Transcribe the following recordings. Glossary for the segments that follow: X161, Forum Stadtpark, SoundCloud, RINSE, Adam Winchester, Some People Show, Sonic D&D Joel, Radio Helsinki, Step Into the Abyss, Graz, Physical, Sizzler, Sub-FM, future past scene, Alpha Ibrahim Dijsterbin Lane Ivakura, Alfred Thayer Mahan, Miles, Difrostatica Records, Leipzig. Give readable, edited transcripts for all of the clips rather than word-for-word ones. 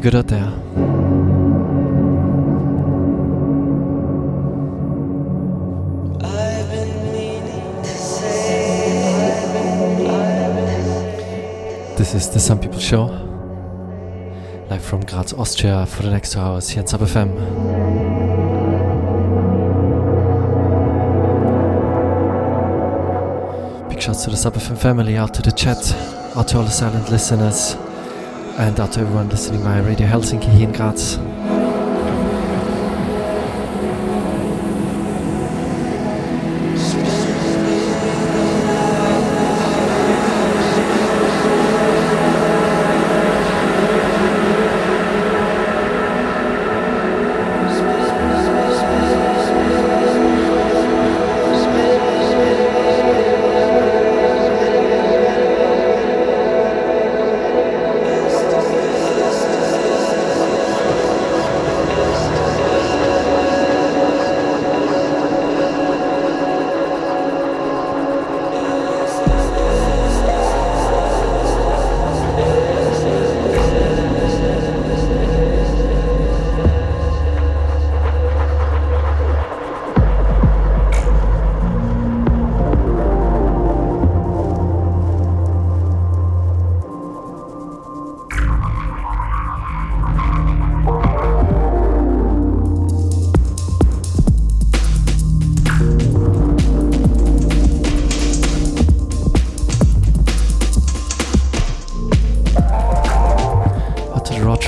Good out there. This is the Some People Show, live from Graz, Austria, for the next 2 hours here at Sub-FM. Big shouts to the Sub-FM family, out to the chat, out to all the silent listeners, and out to everyone listening via Radio Helsinki here in Graz.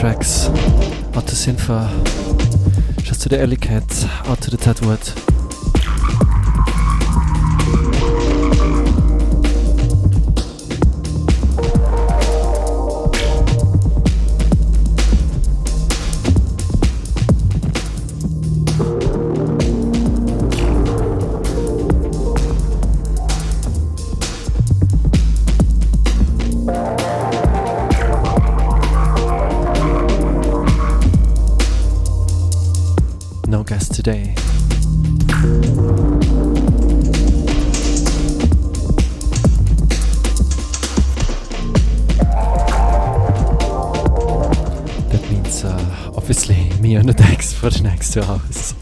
tracks. Out to Sinfa, just to the Alley Cat, out to the Tadwood. Today. That means obviously me on the decks for the next 2 hours.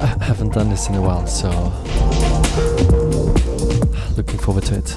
I haven't done this in a while, so looking forward to it.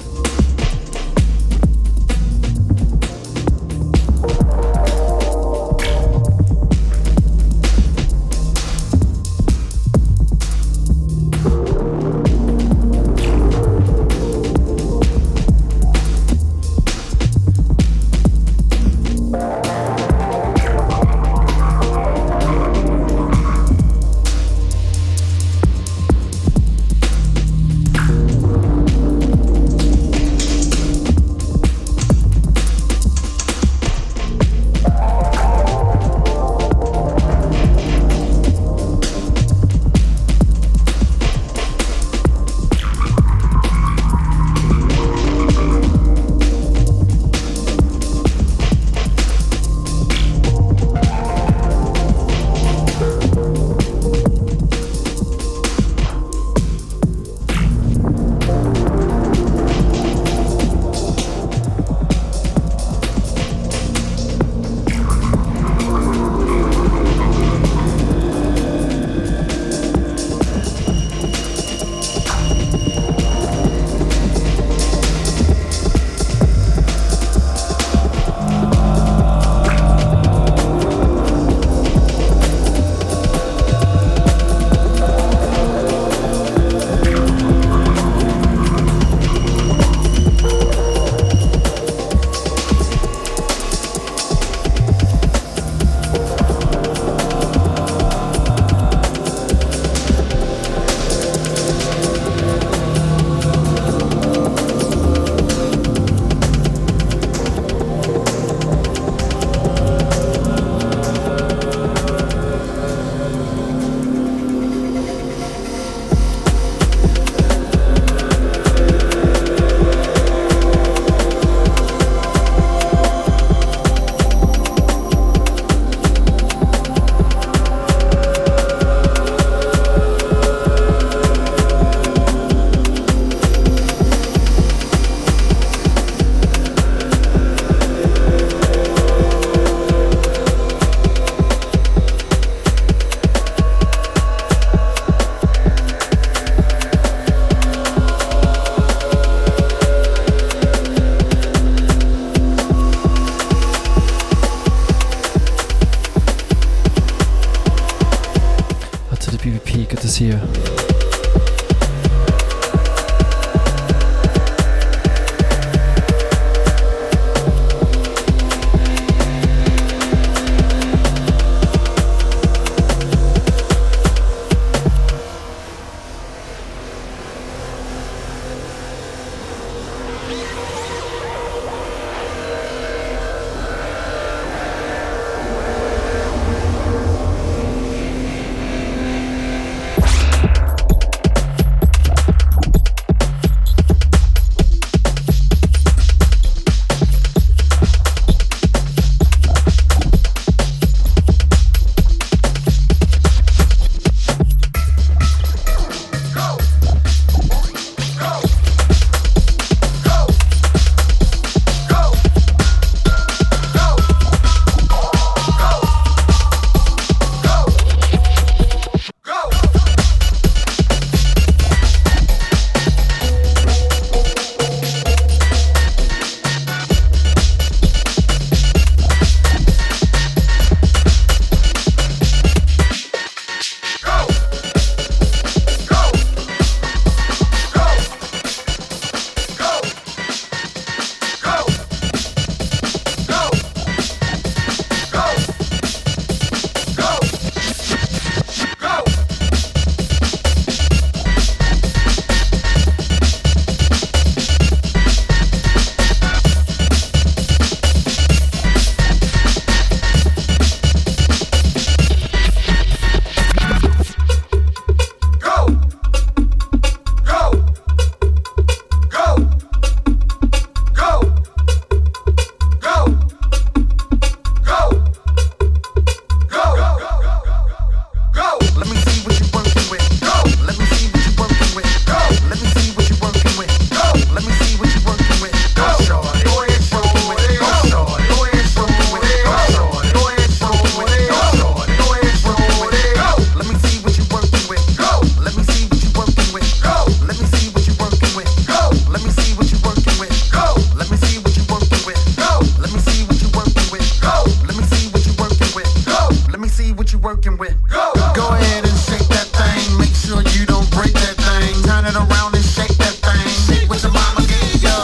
turn it around and shake that thing. Shake what your mama gave you.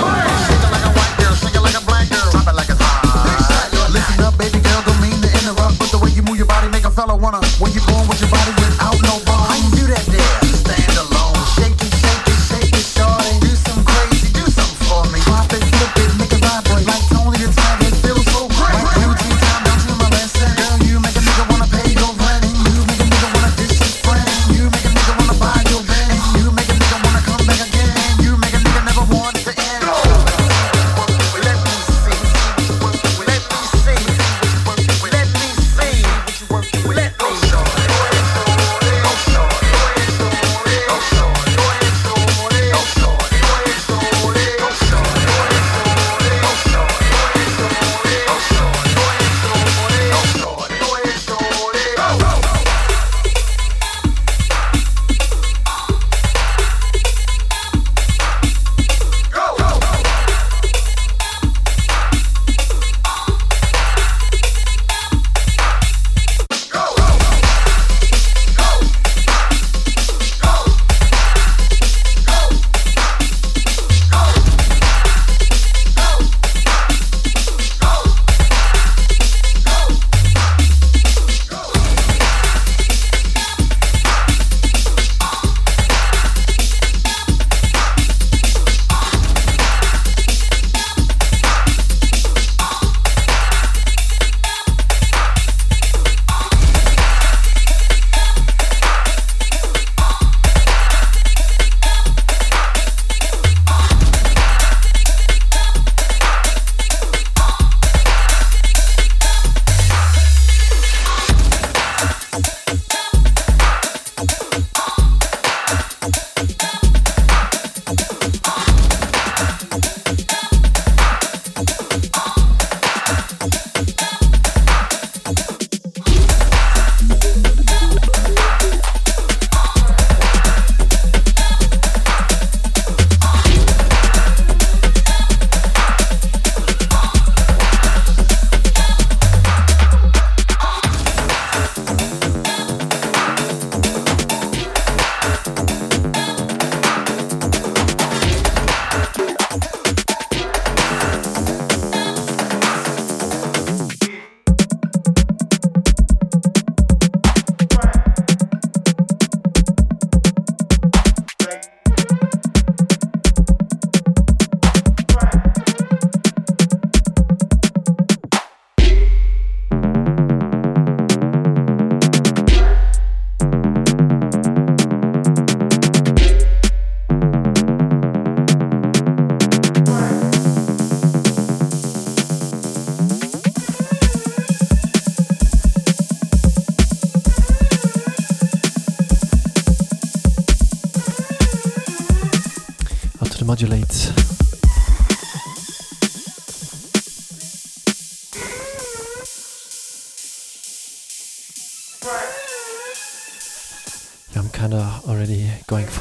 Shake it like a white girl, shake it like a black girl. Drop it like a top. Listen up, baby girl, don't mean to interrupt, but the way you move your body make a fella wanna. When you born with your body without no bones. How you do that there? You stand alone. Shake it, shake it, shorty. Do some crazy, do something for me. Pop it, flip it, make it vibrate. Like Tony the Tiger, it feels so great. Like you two time down to my last cent. Girl, you make a nigga wanna pay your rent. You make a nigga wanna diss his friend. You make a nigga wanna buy your bed. You make a nigga wanna come back again. You make a nigga never want to end. Let me see, let me see, let me see. Let me show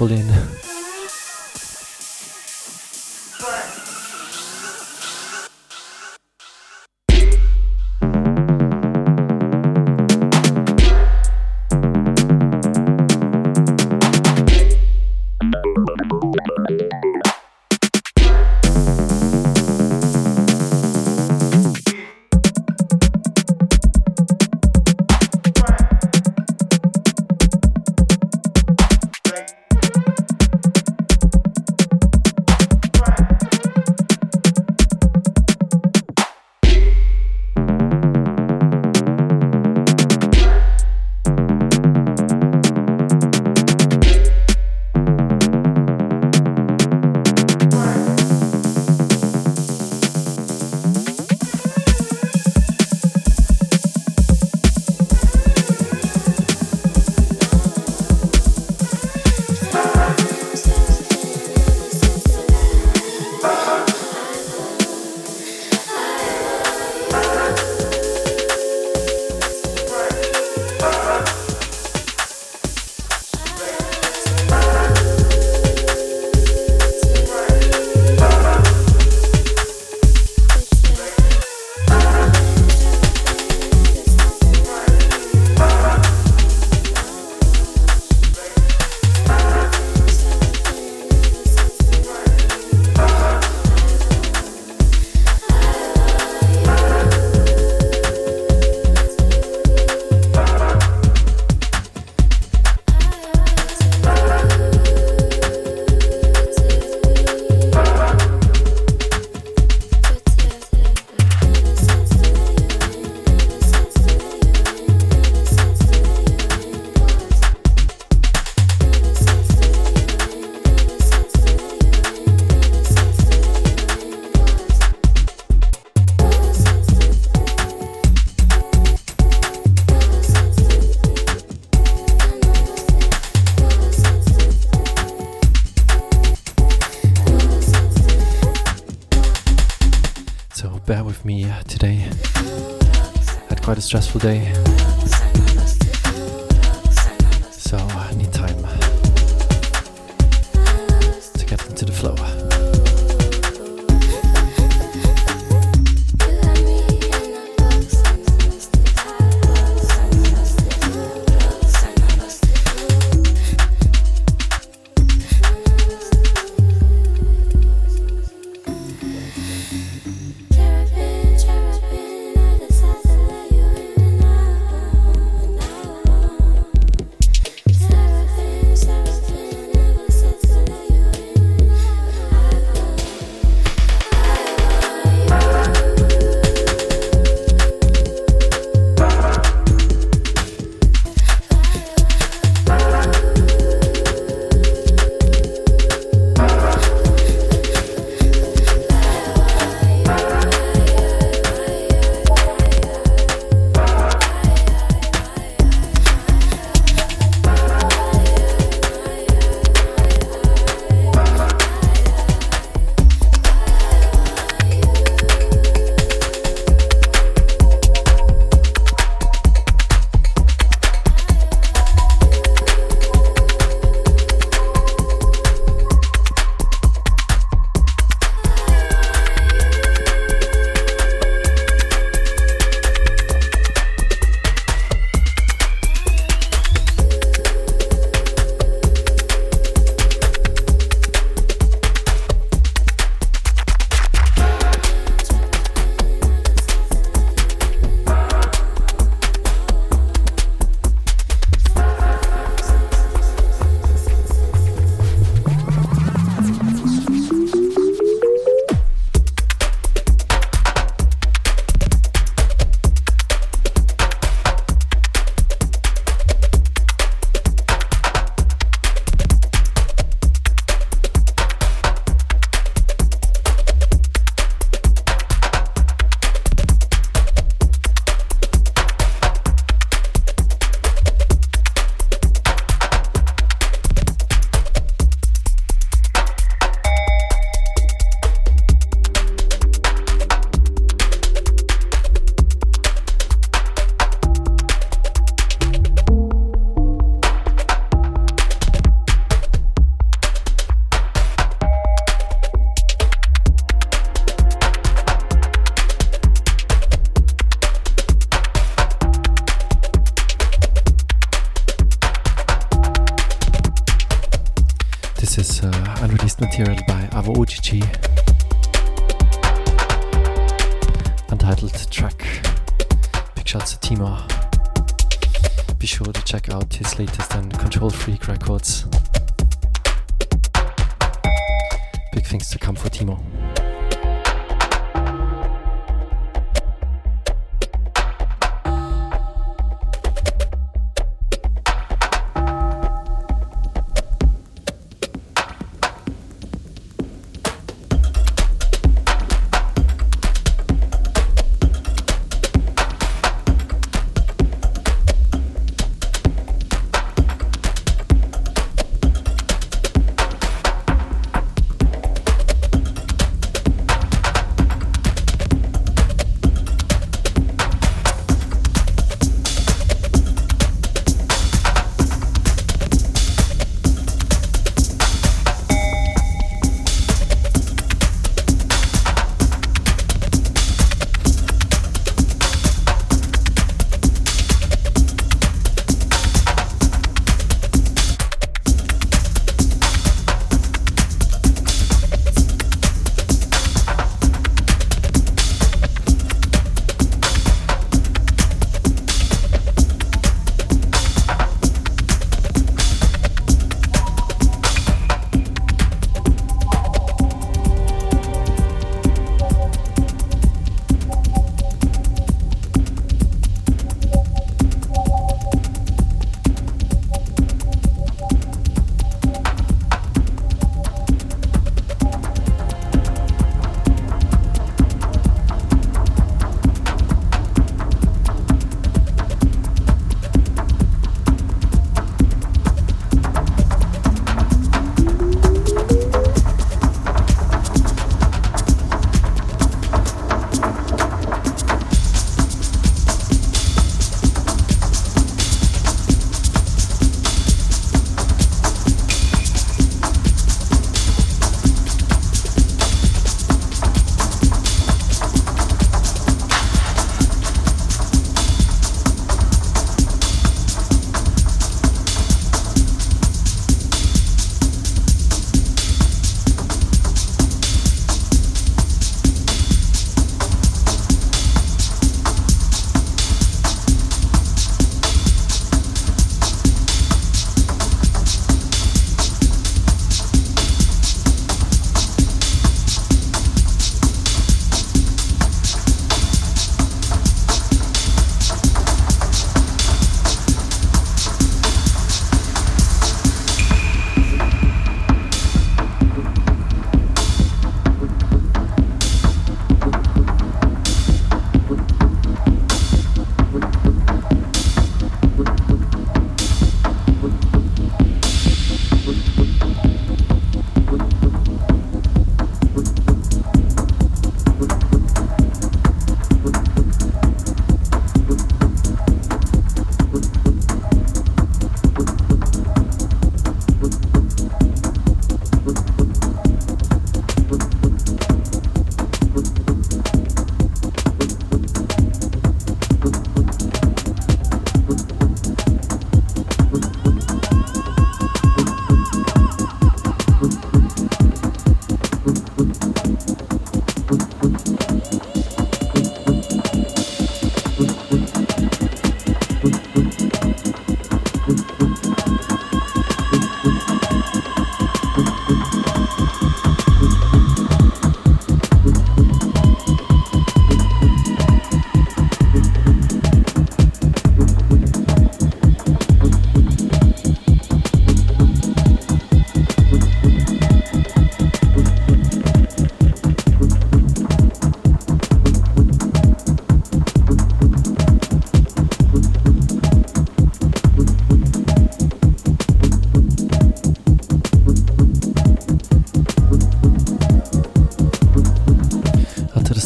in. bear with me today. I had quite a stressful day, so I need time to get into the flow.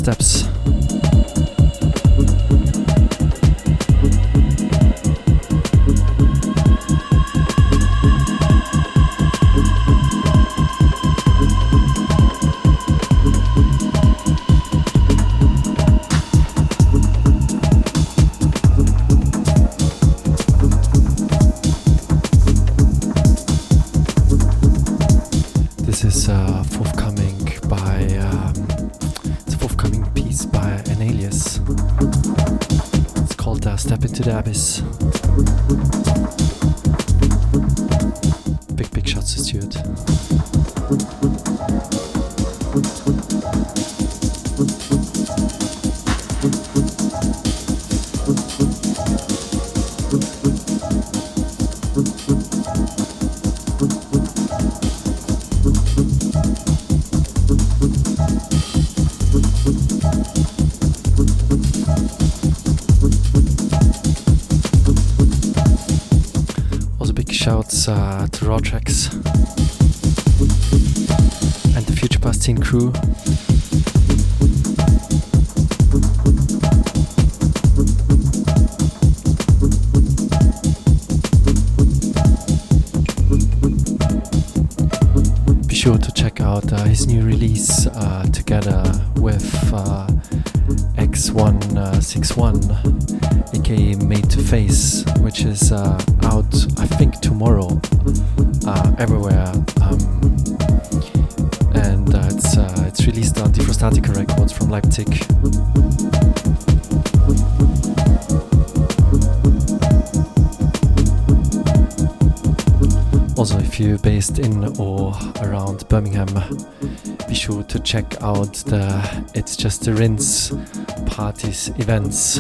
steps. Step Into the Abyss. Big shots to Stuart. To Raw Tracks and the Future Past Scene crew. Be sure to check out his new release together with X161, aka Made to Face, which is out, I think, tomorrow everywhere, and it's released on Difrostatica Records from Leipzig. Also, if you're based in or around Birmingham, be sure to check out the It's Just the RINSE parties events.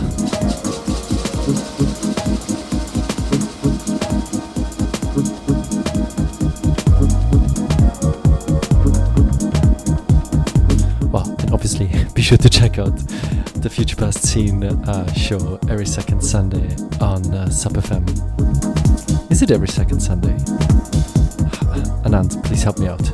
Be sure to check out the Future Past Scene show every second Sunday on Sub-FM. Is it every second Sunday? Anand, please help me out.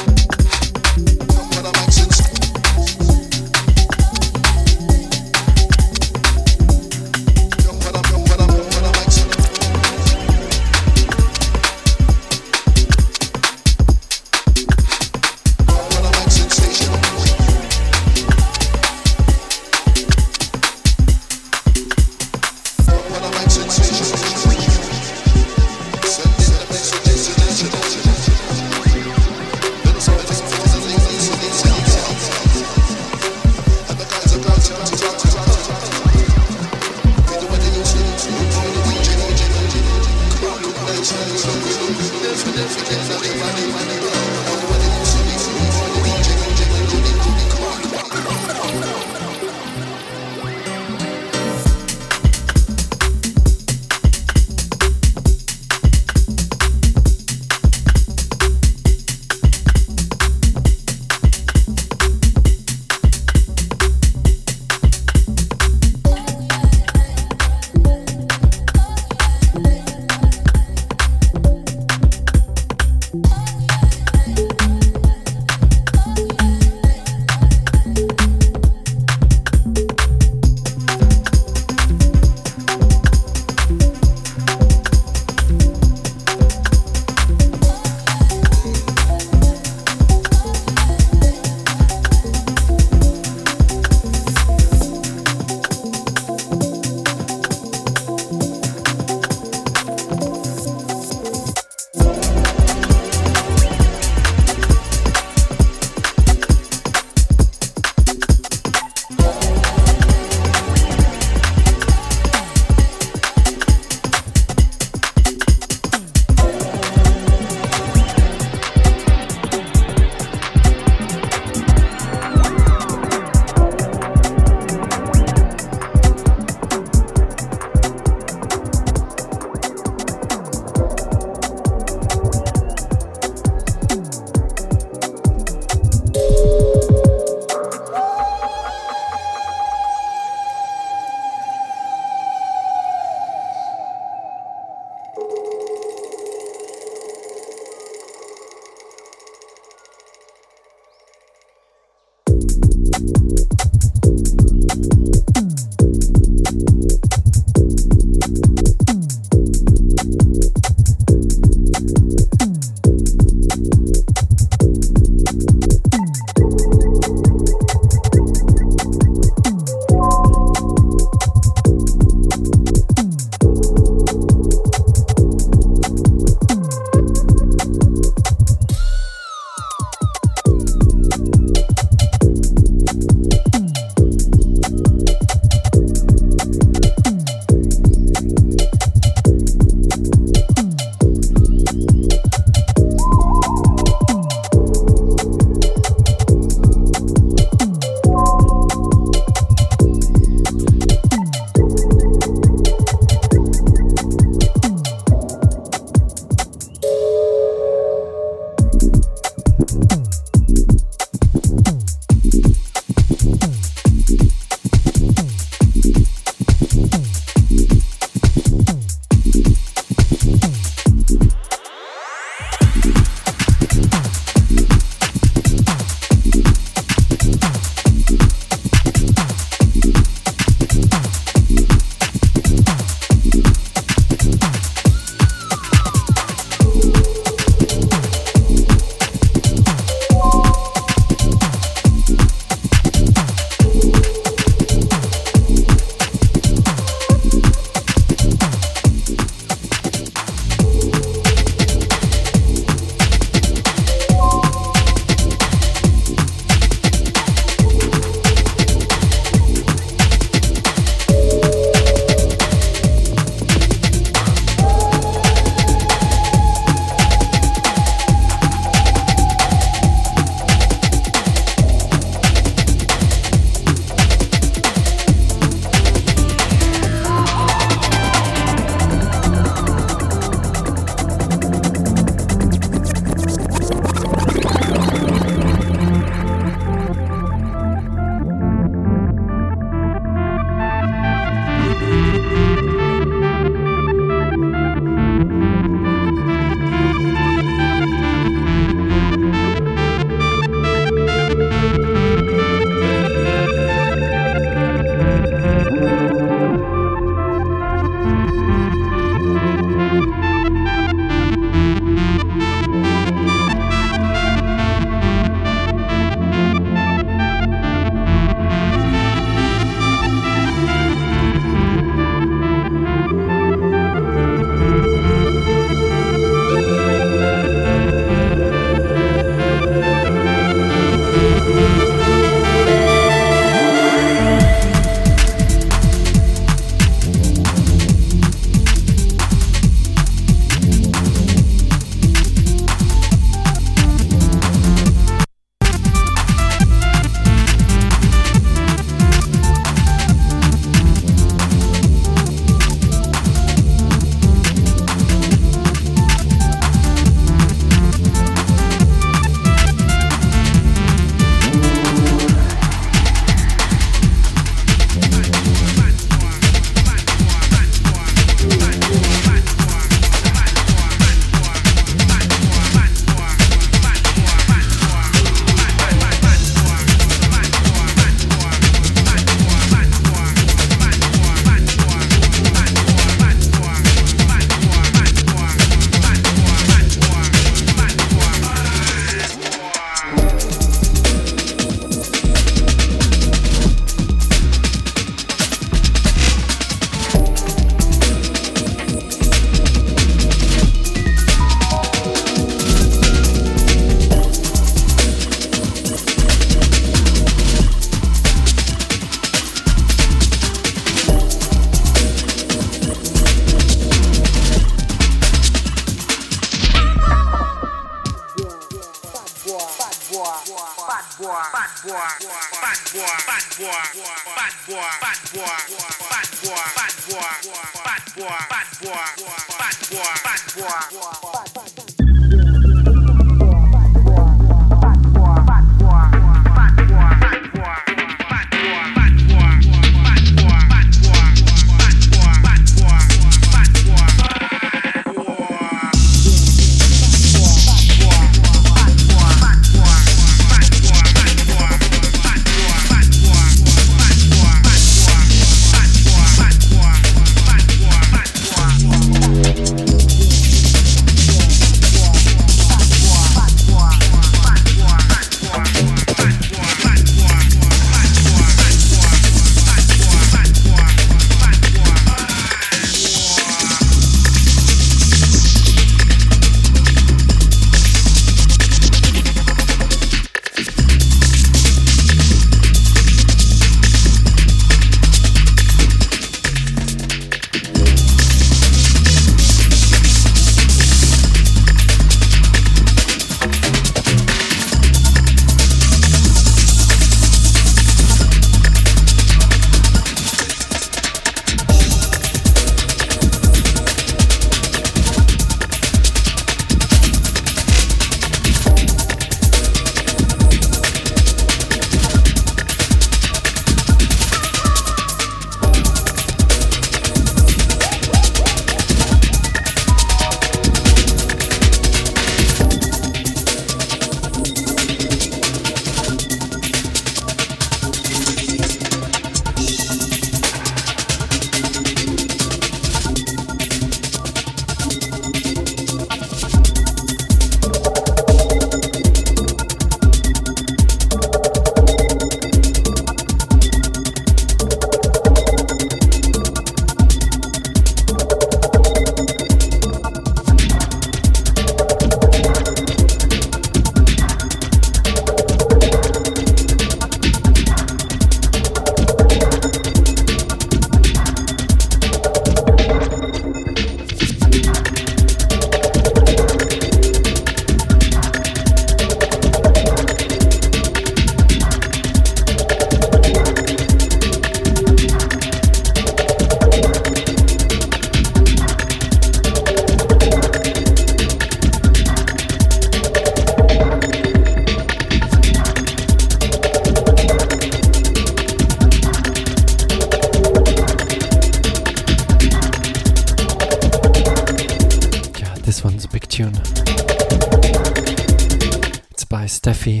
Steffi.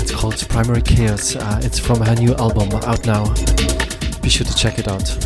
It's called Primary Chaos. It's from her new album out now. Be sure to check it out.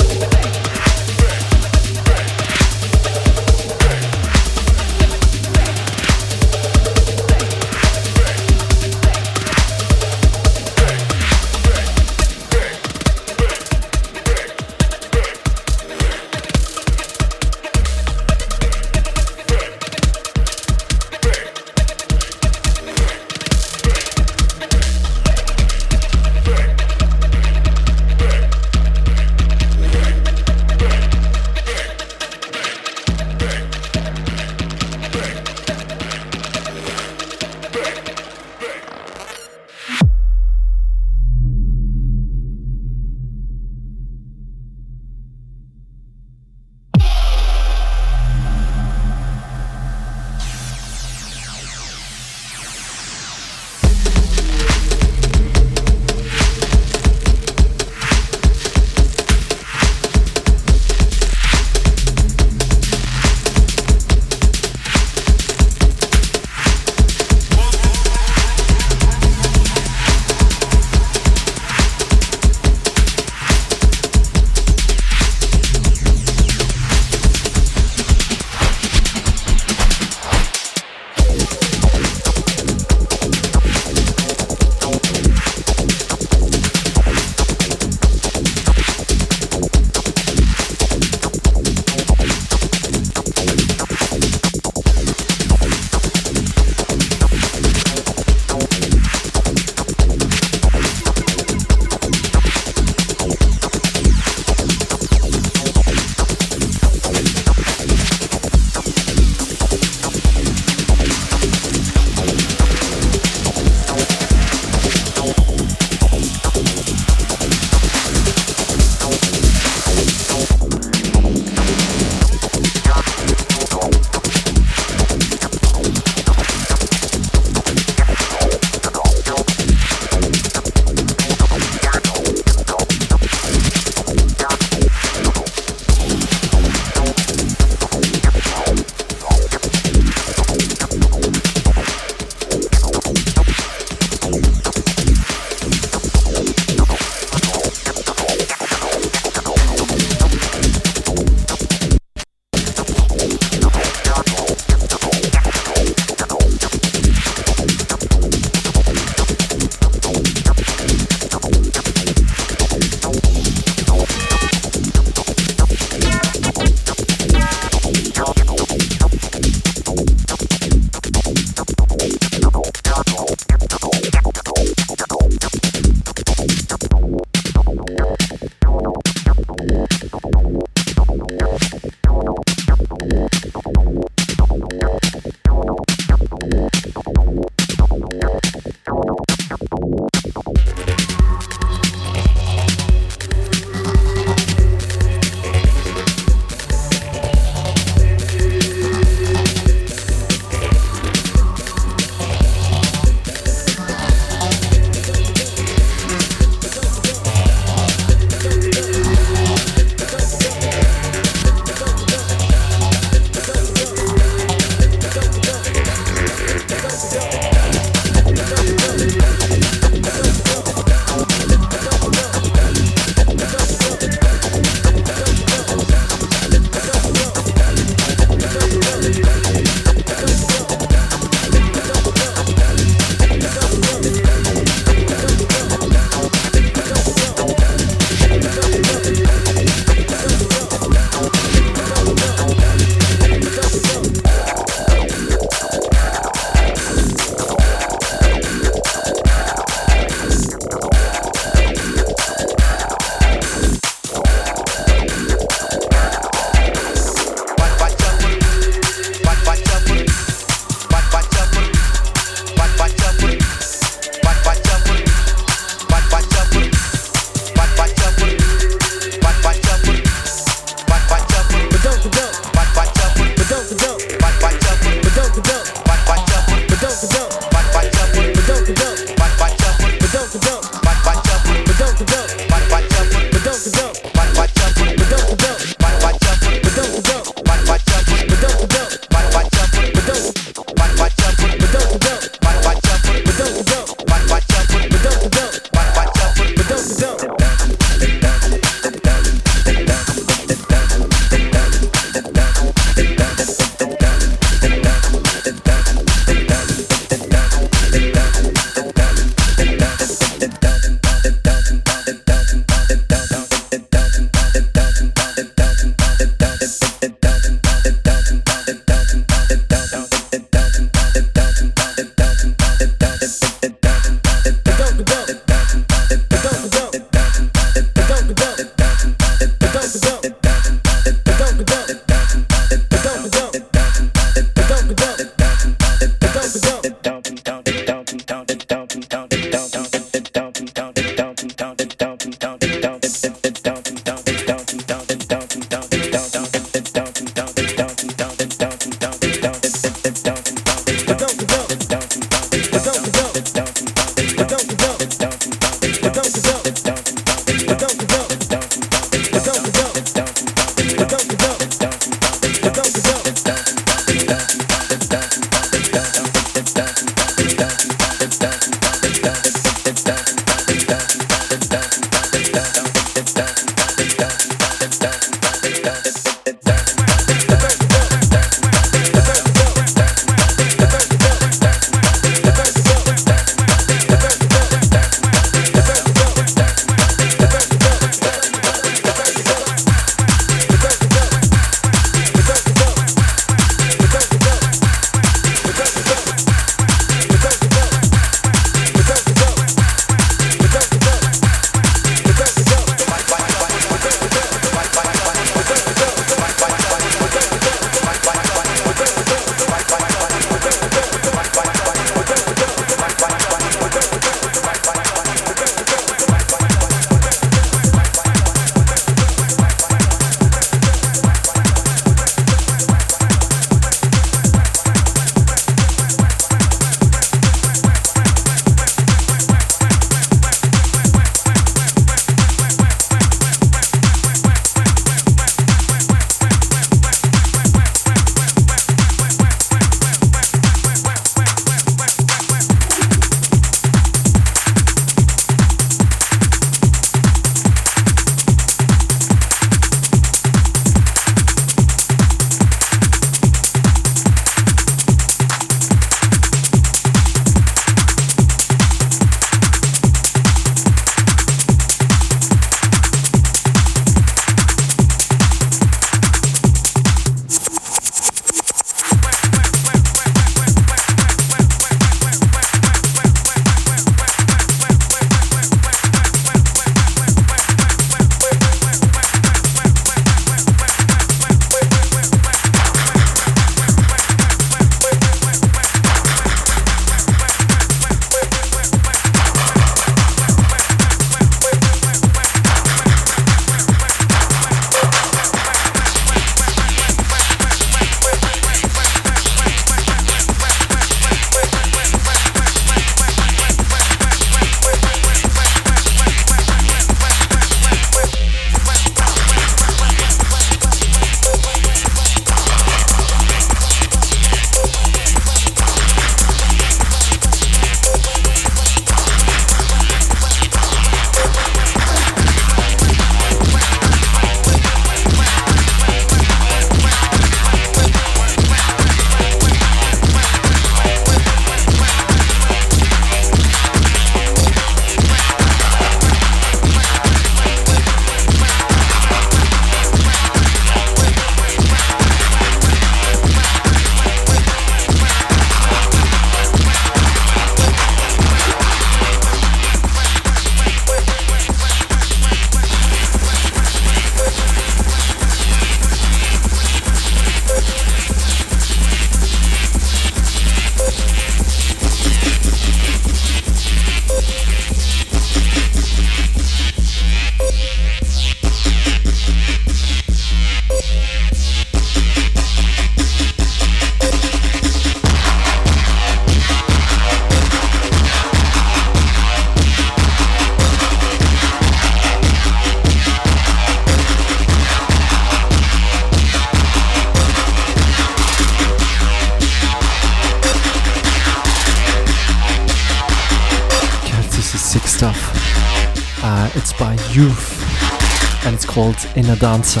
youth, and it's called Inner Dancer.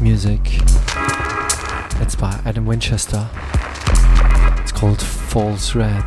Music. It's by Adam Winchester. It's called False Red.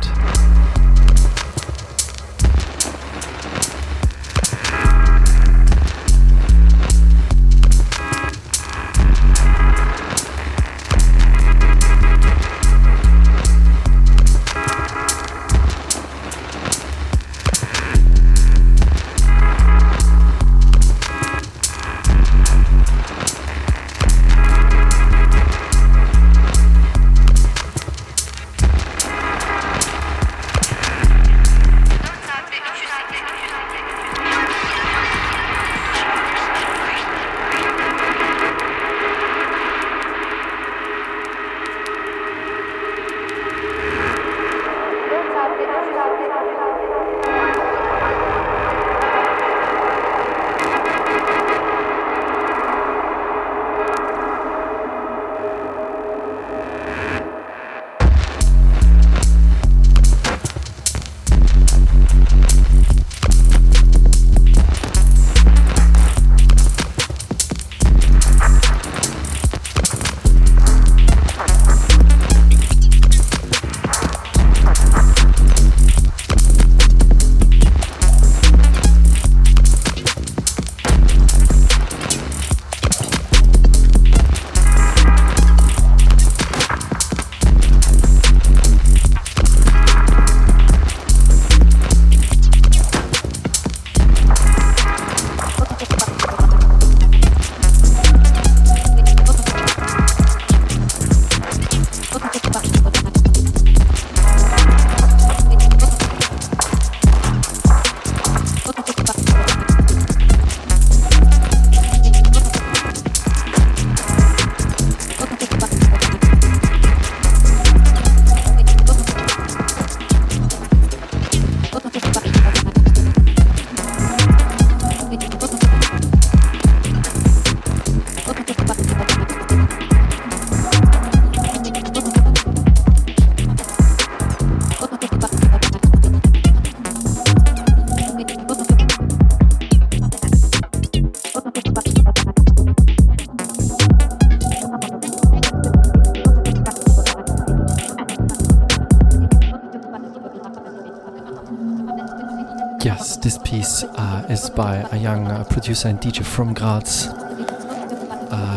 This piece is by a young producer and DJ from Graz.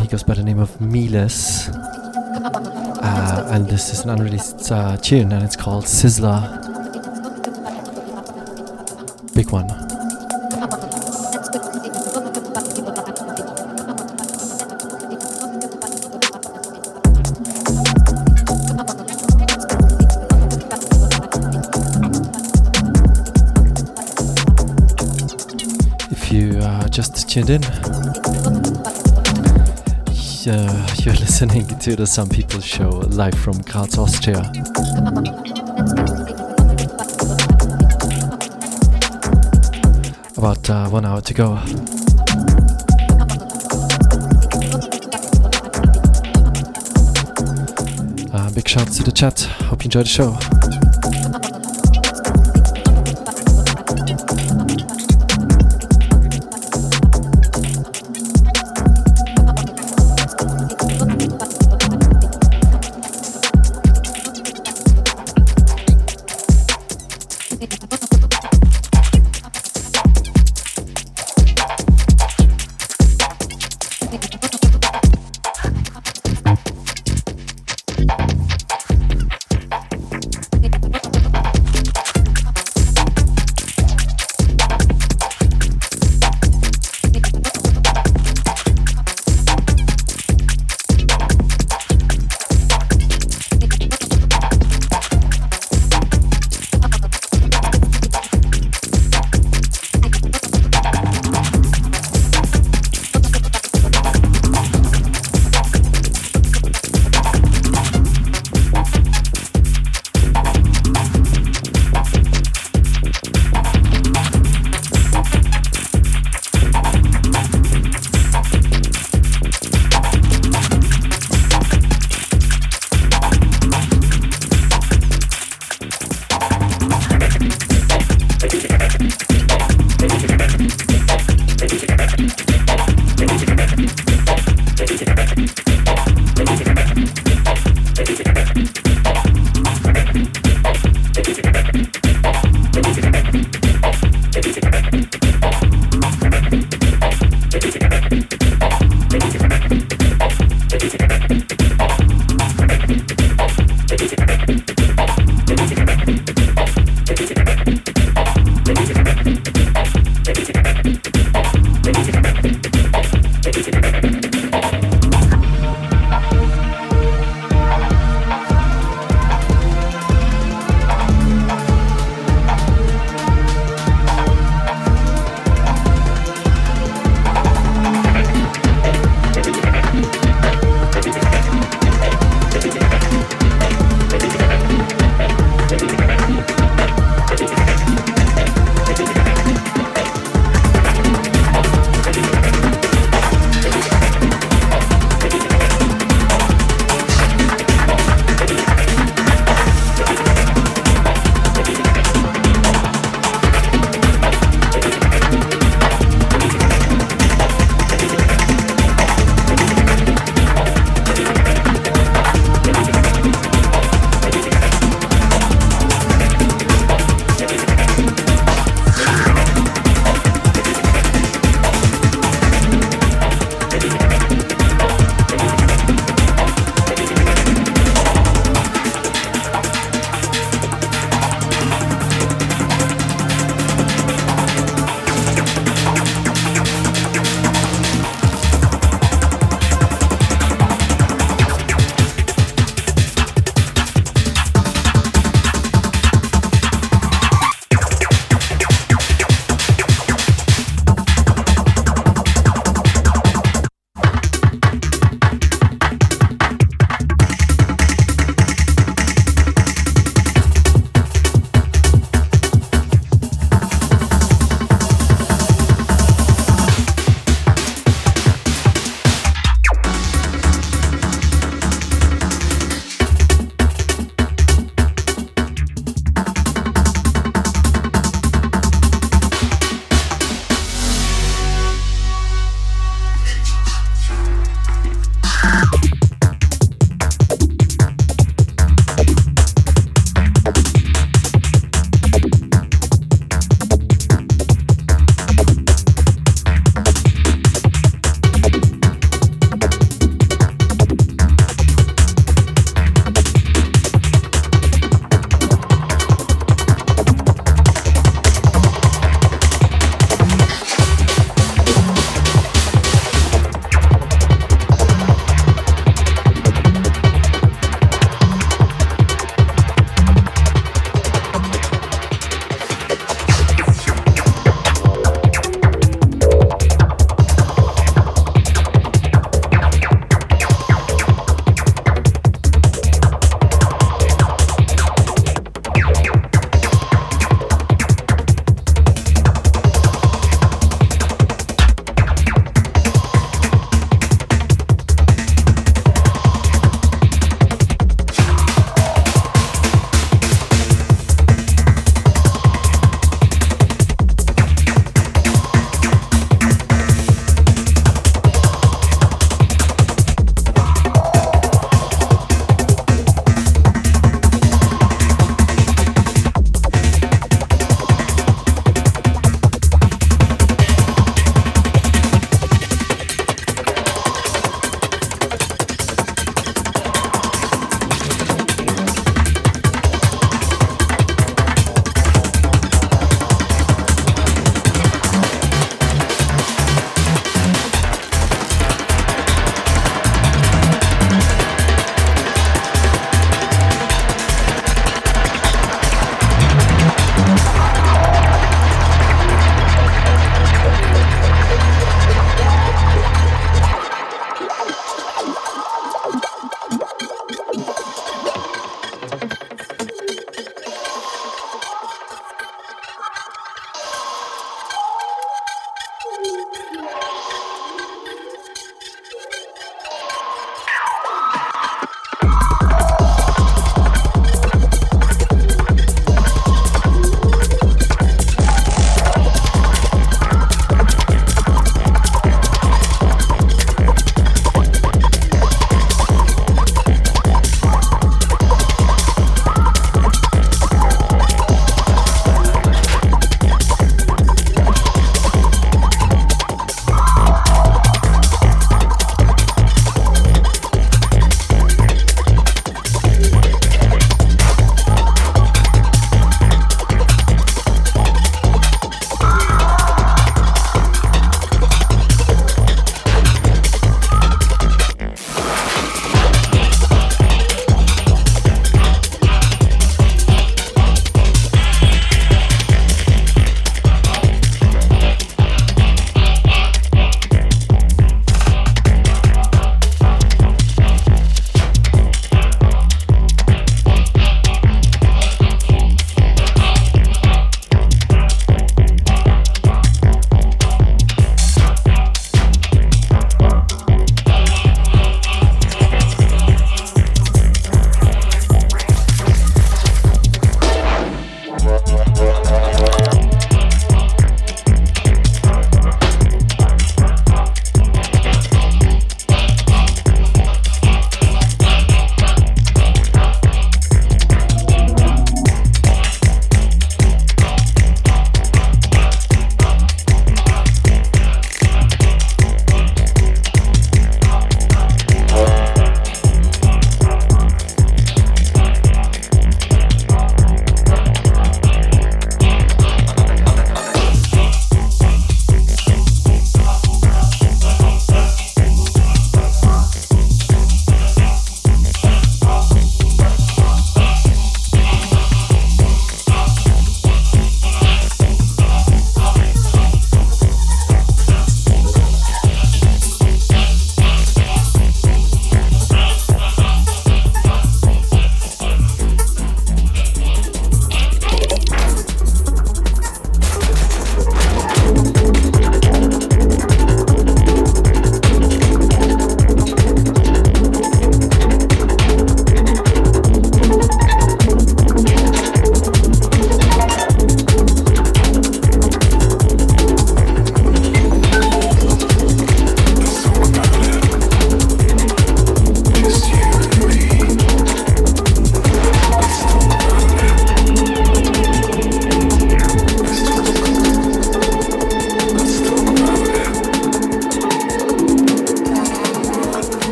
He goes by the name of Miles. And this is an unreleased tune, and it's called Sizzler. Big one. If you just tuned in, you're listening to the Some People Show live from Graz, Austria. About 1 hour to go. Big shouts to the chat. Hope you enjoyed the show.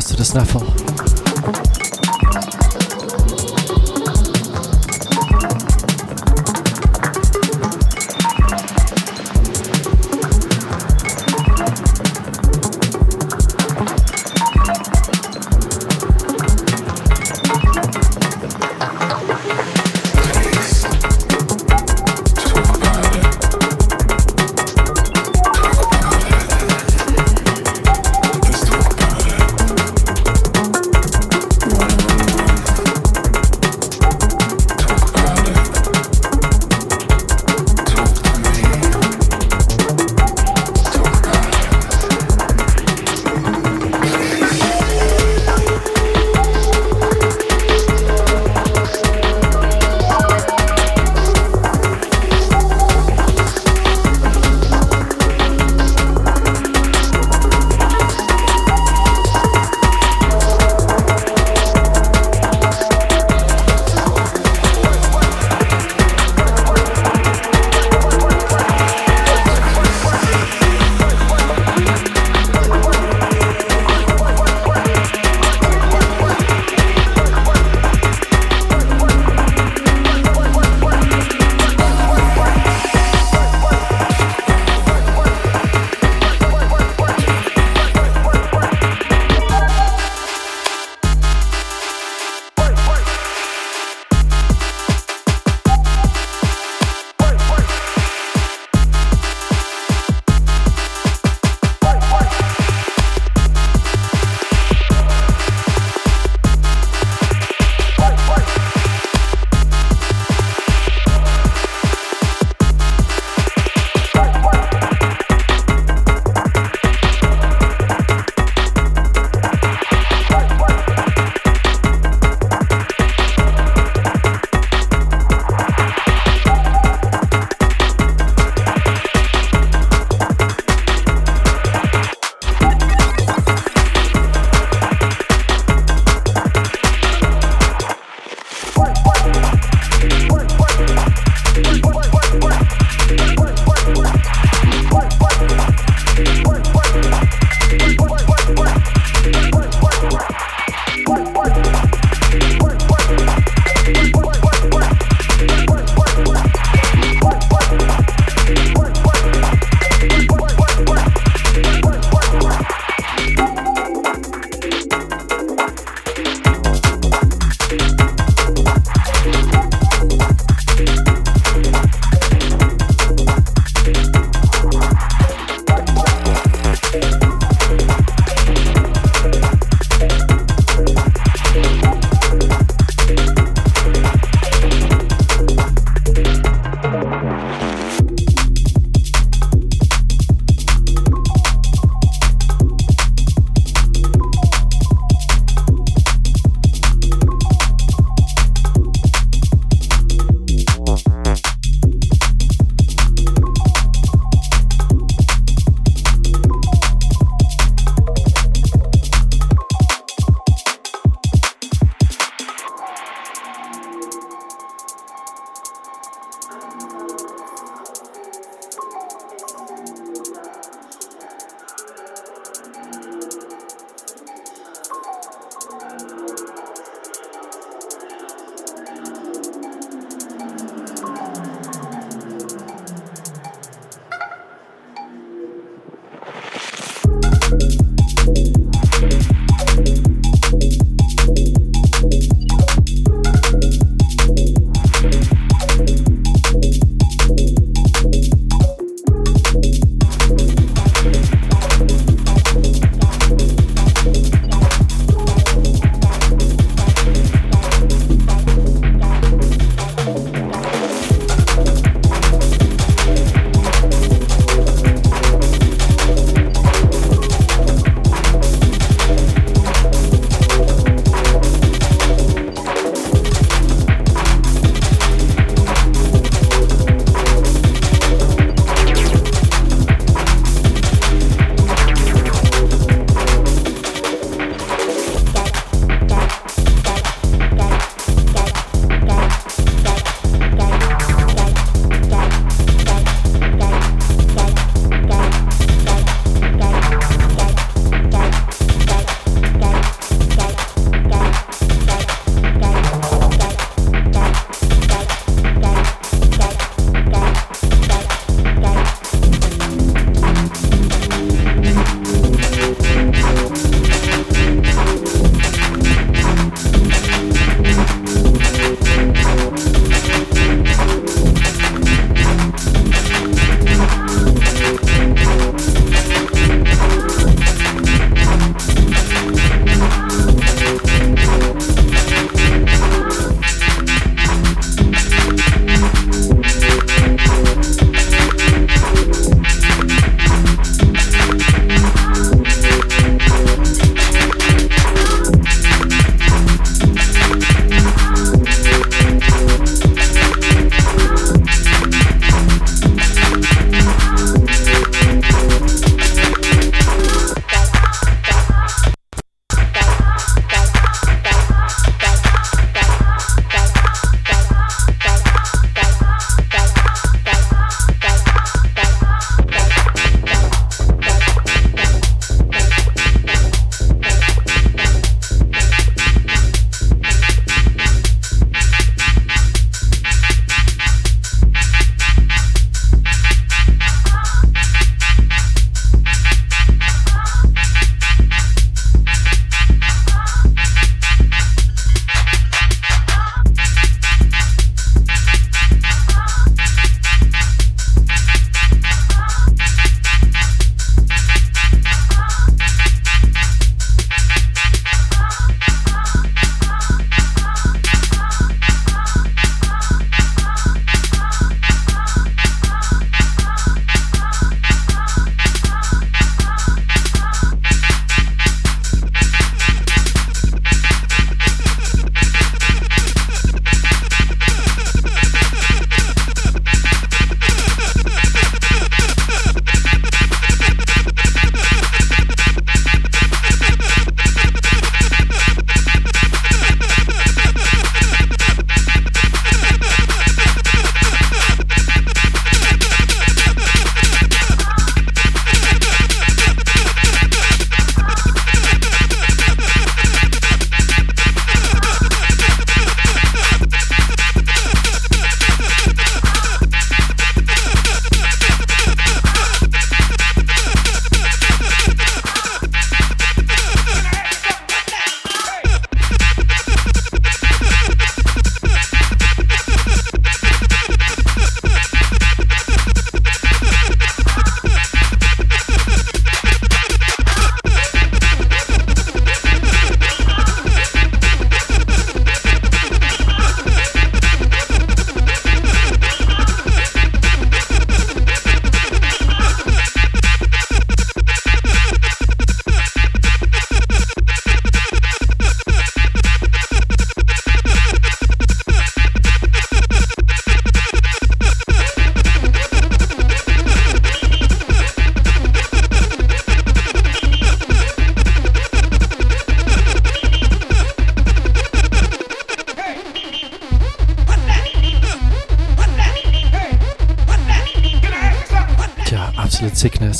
just to the snuffle.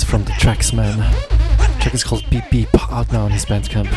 Miles from the Tracks Man. The track is called Beep Beep, out now on his Bandcamp.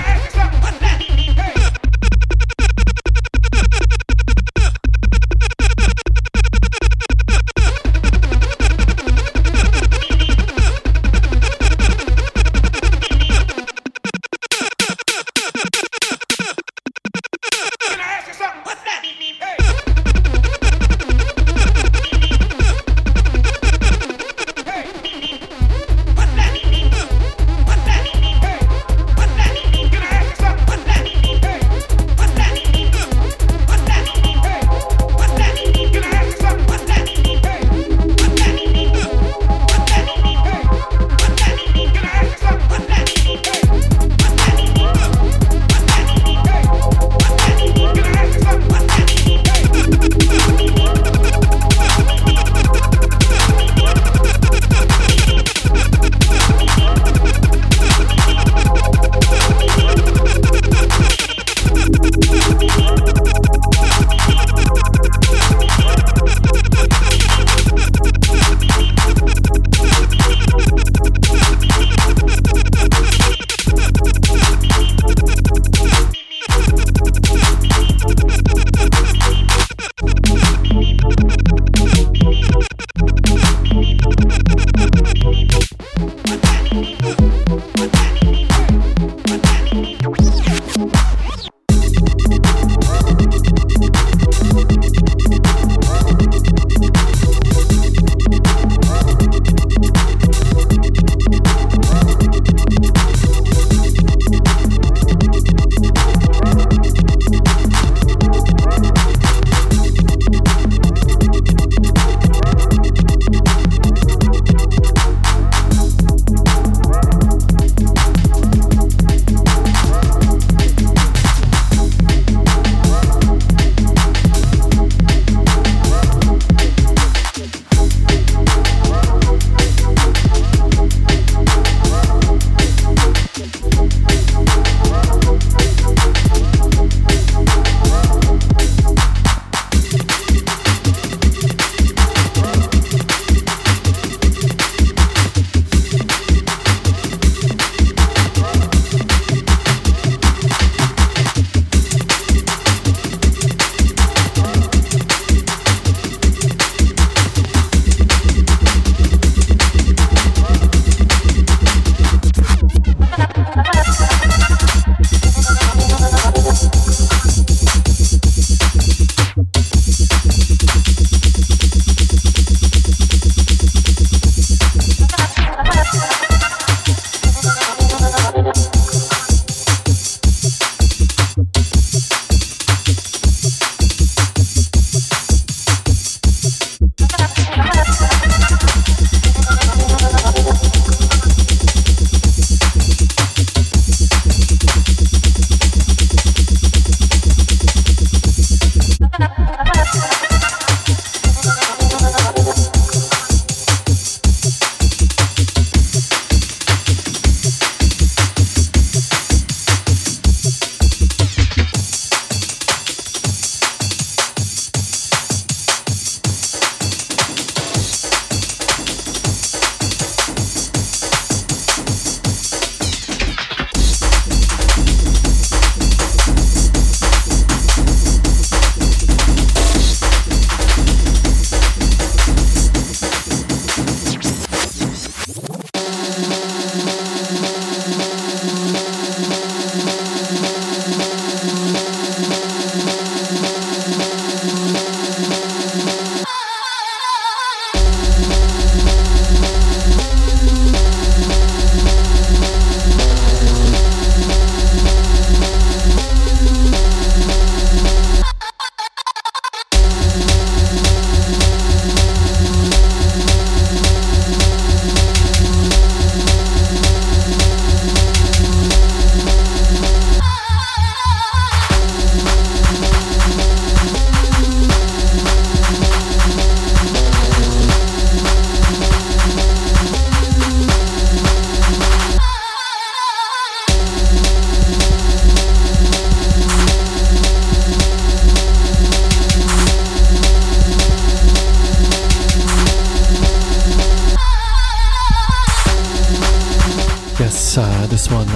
on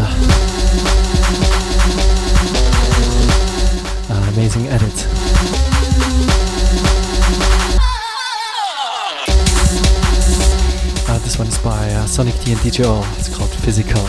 the amazing edits. This one is by Sonic D&D Joel. It's called Physical.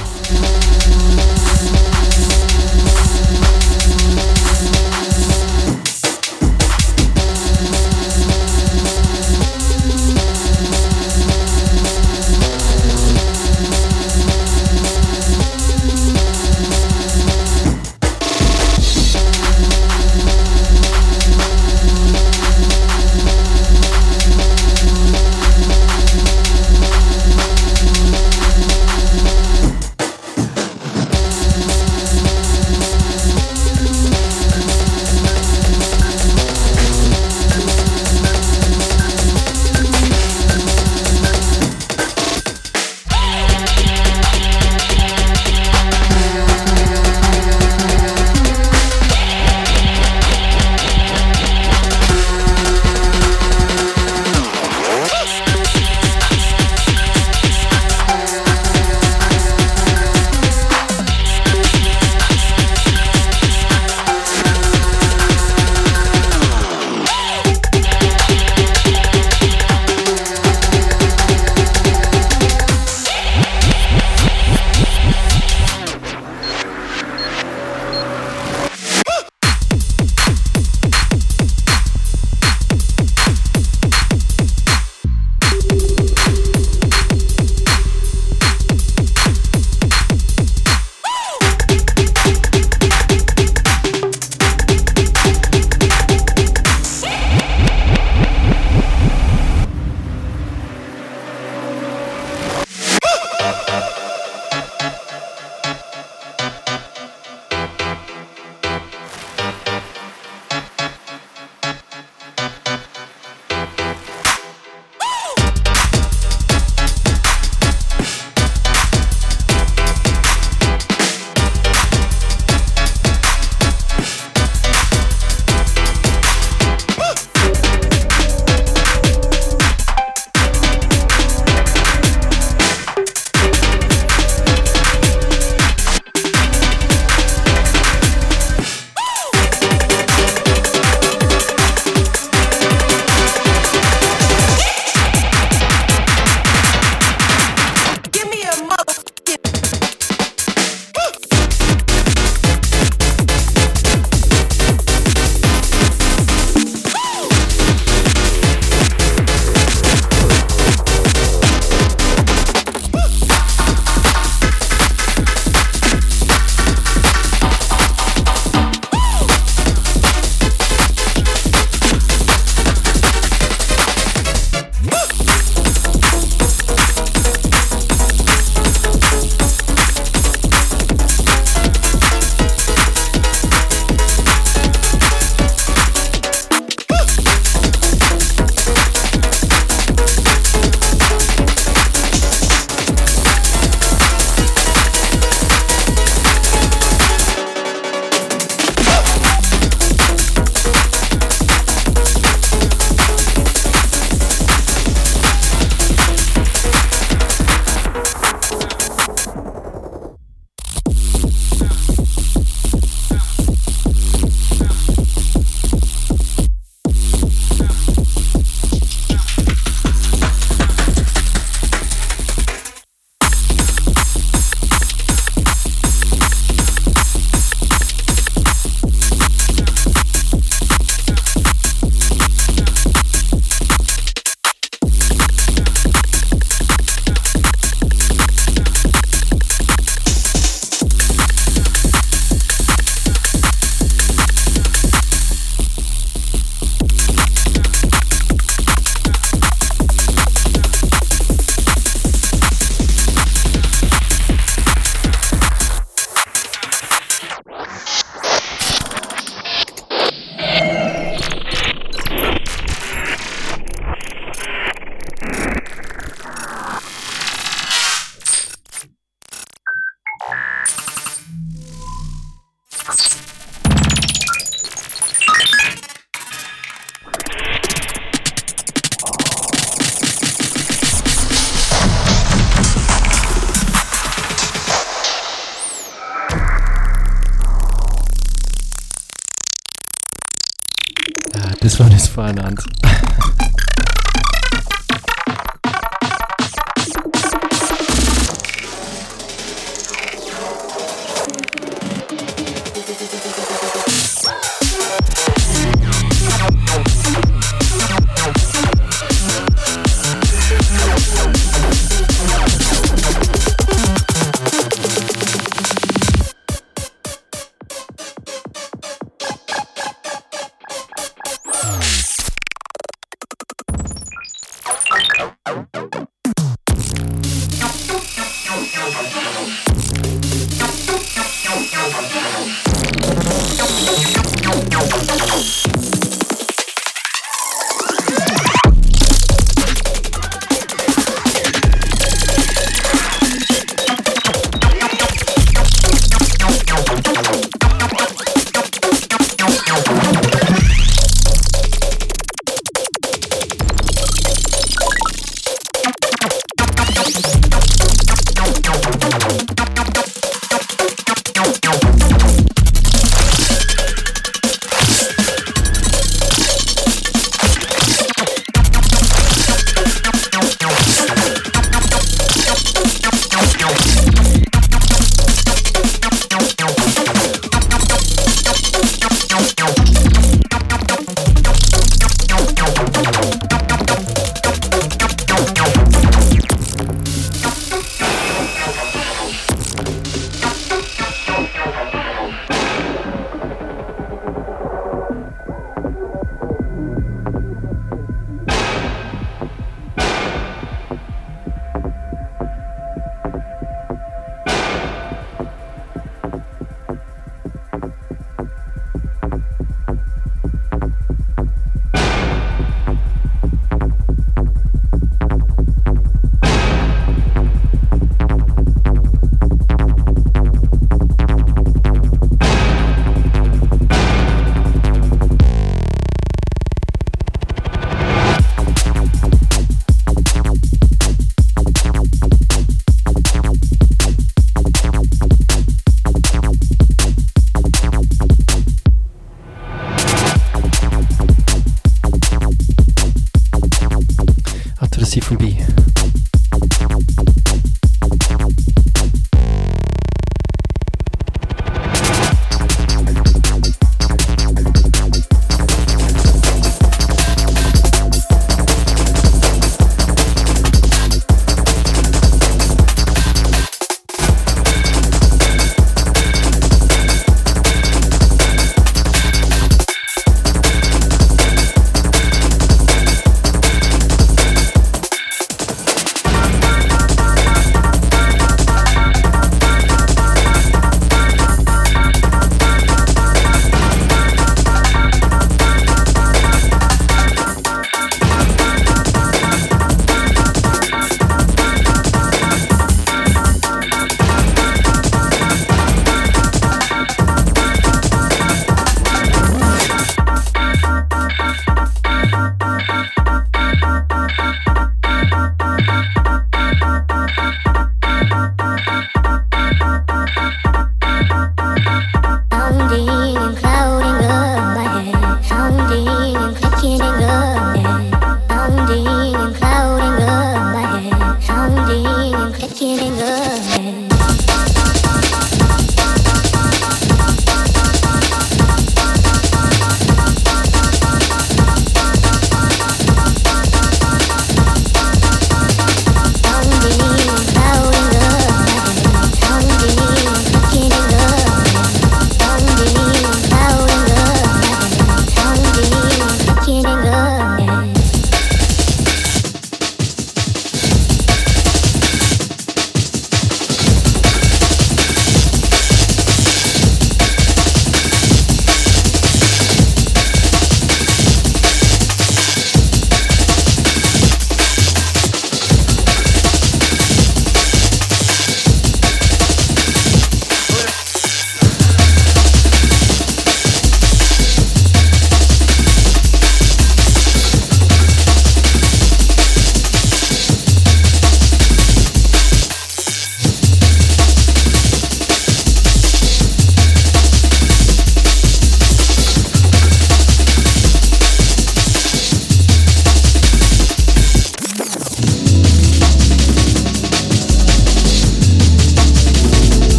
This one is for Anand.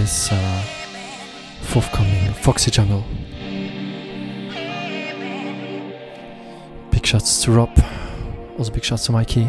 is forthcoming, Foxy Jungle. Big shots to Rob, also big shots to Mikey.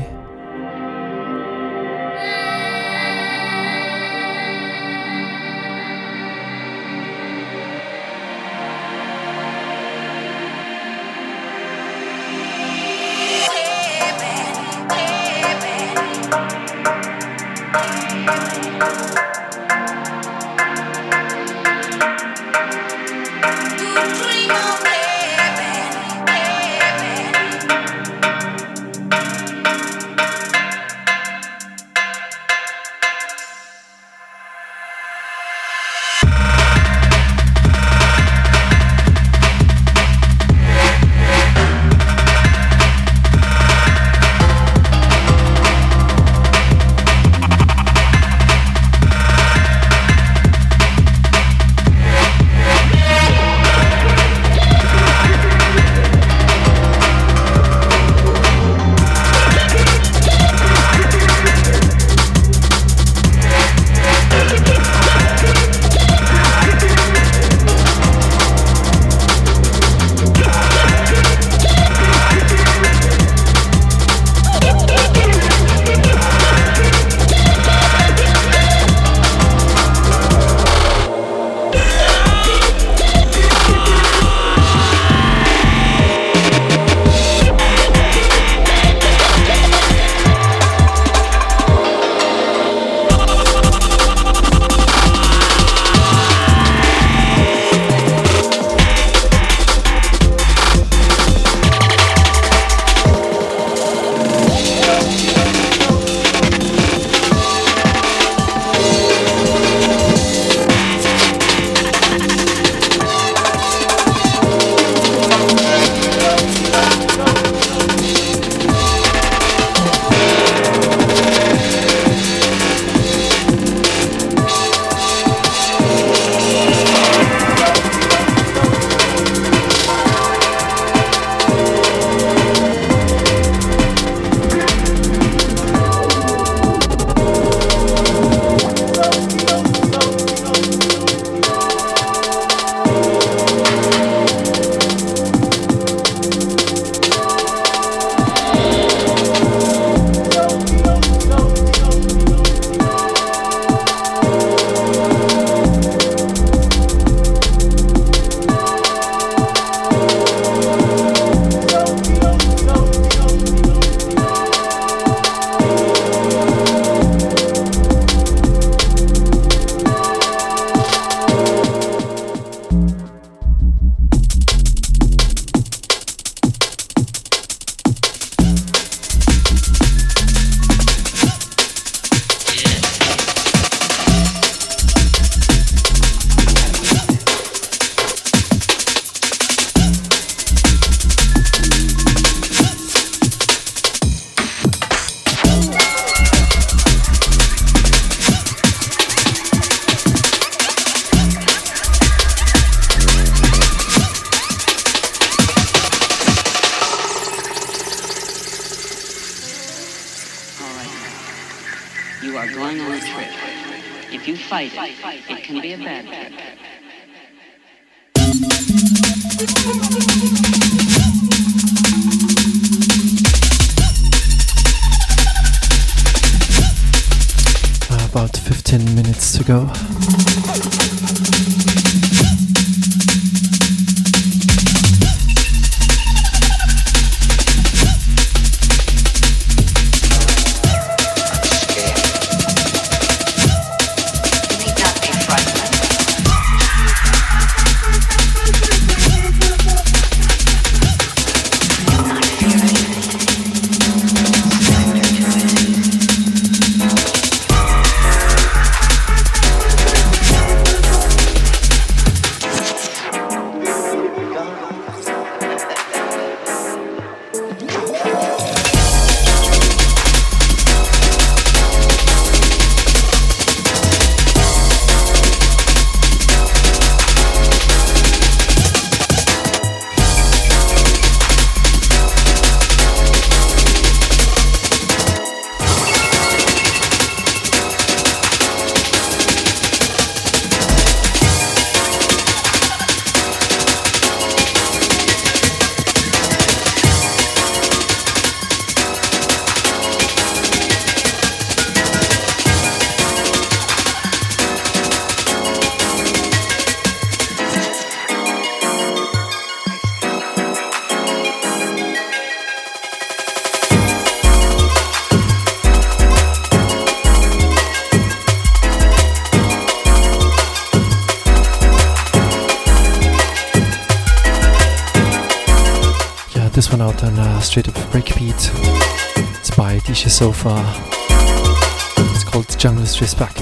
this one out on straight up breakbeat. It's by DJ Sofa. It's called Jungle's Respect.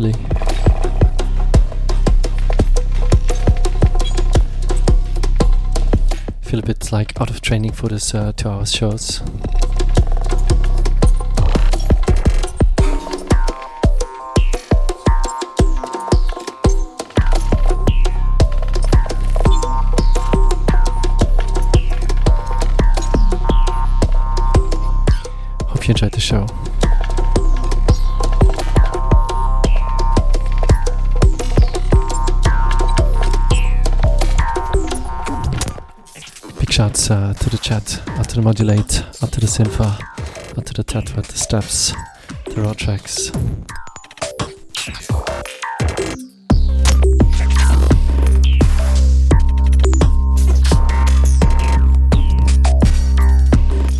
actually. Feel a bit like out of training for this 2 hour shows. Hope you enjoyed the show. Shouts to the chat, out to the modulate, out to the Sinfa, out to the Tatwat, the steps, the raw tracks.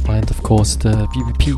And of course the BBP.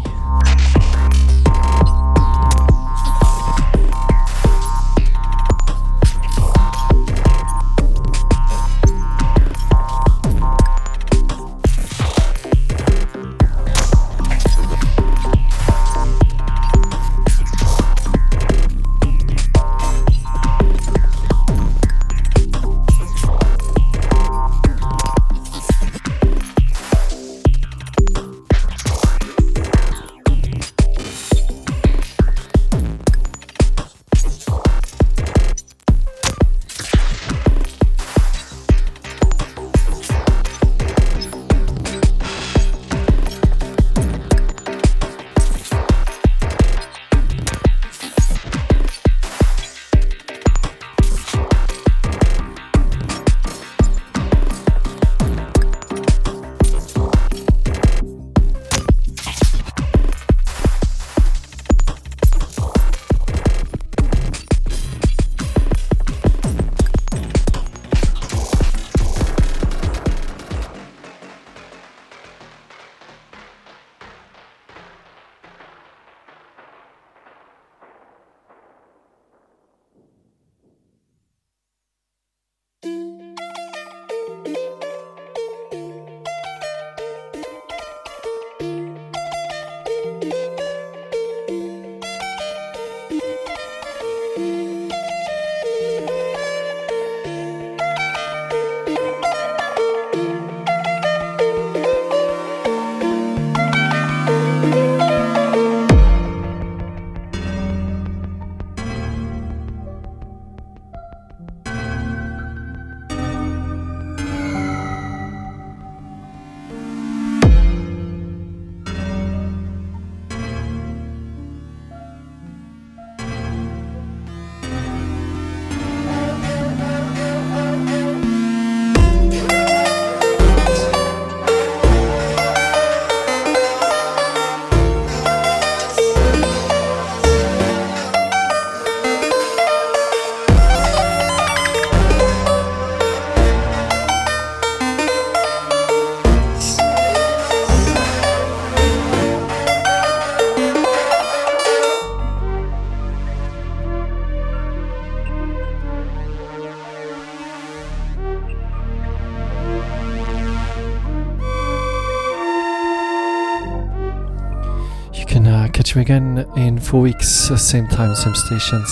Again in 4 weeks, same time, same stations,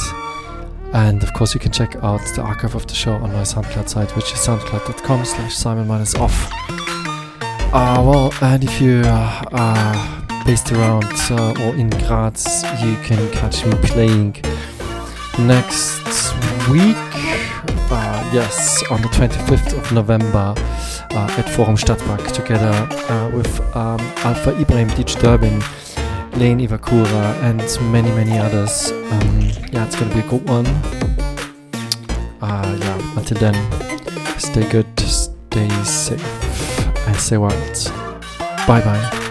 and of course you can check out the archive of the show on my SoundCloud site, which is soundcloud.com/Simon-off. Well, and if you are based around or in Graz, you can catch me playing next week, yes, on the 25th of November at Forum Stadtpark, together with Alpha Ibrahim Dijsterbin Lane Ivakura and many others. Yeah, it's gonna be a good one. Yeah, until then, stay good, stay safe, and stay wild. Bye bye.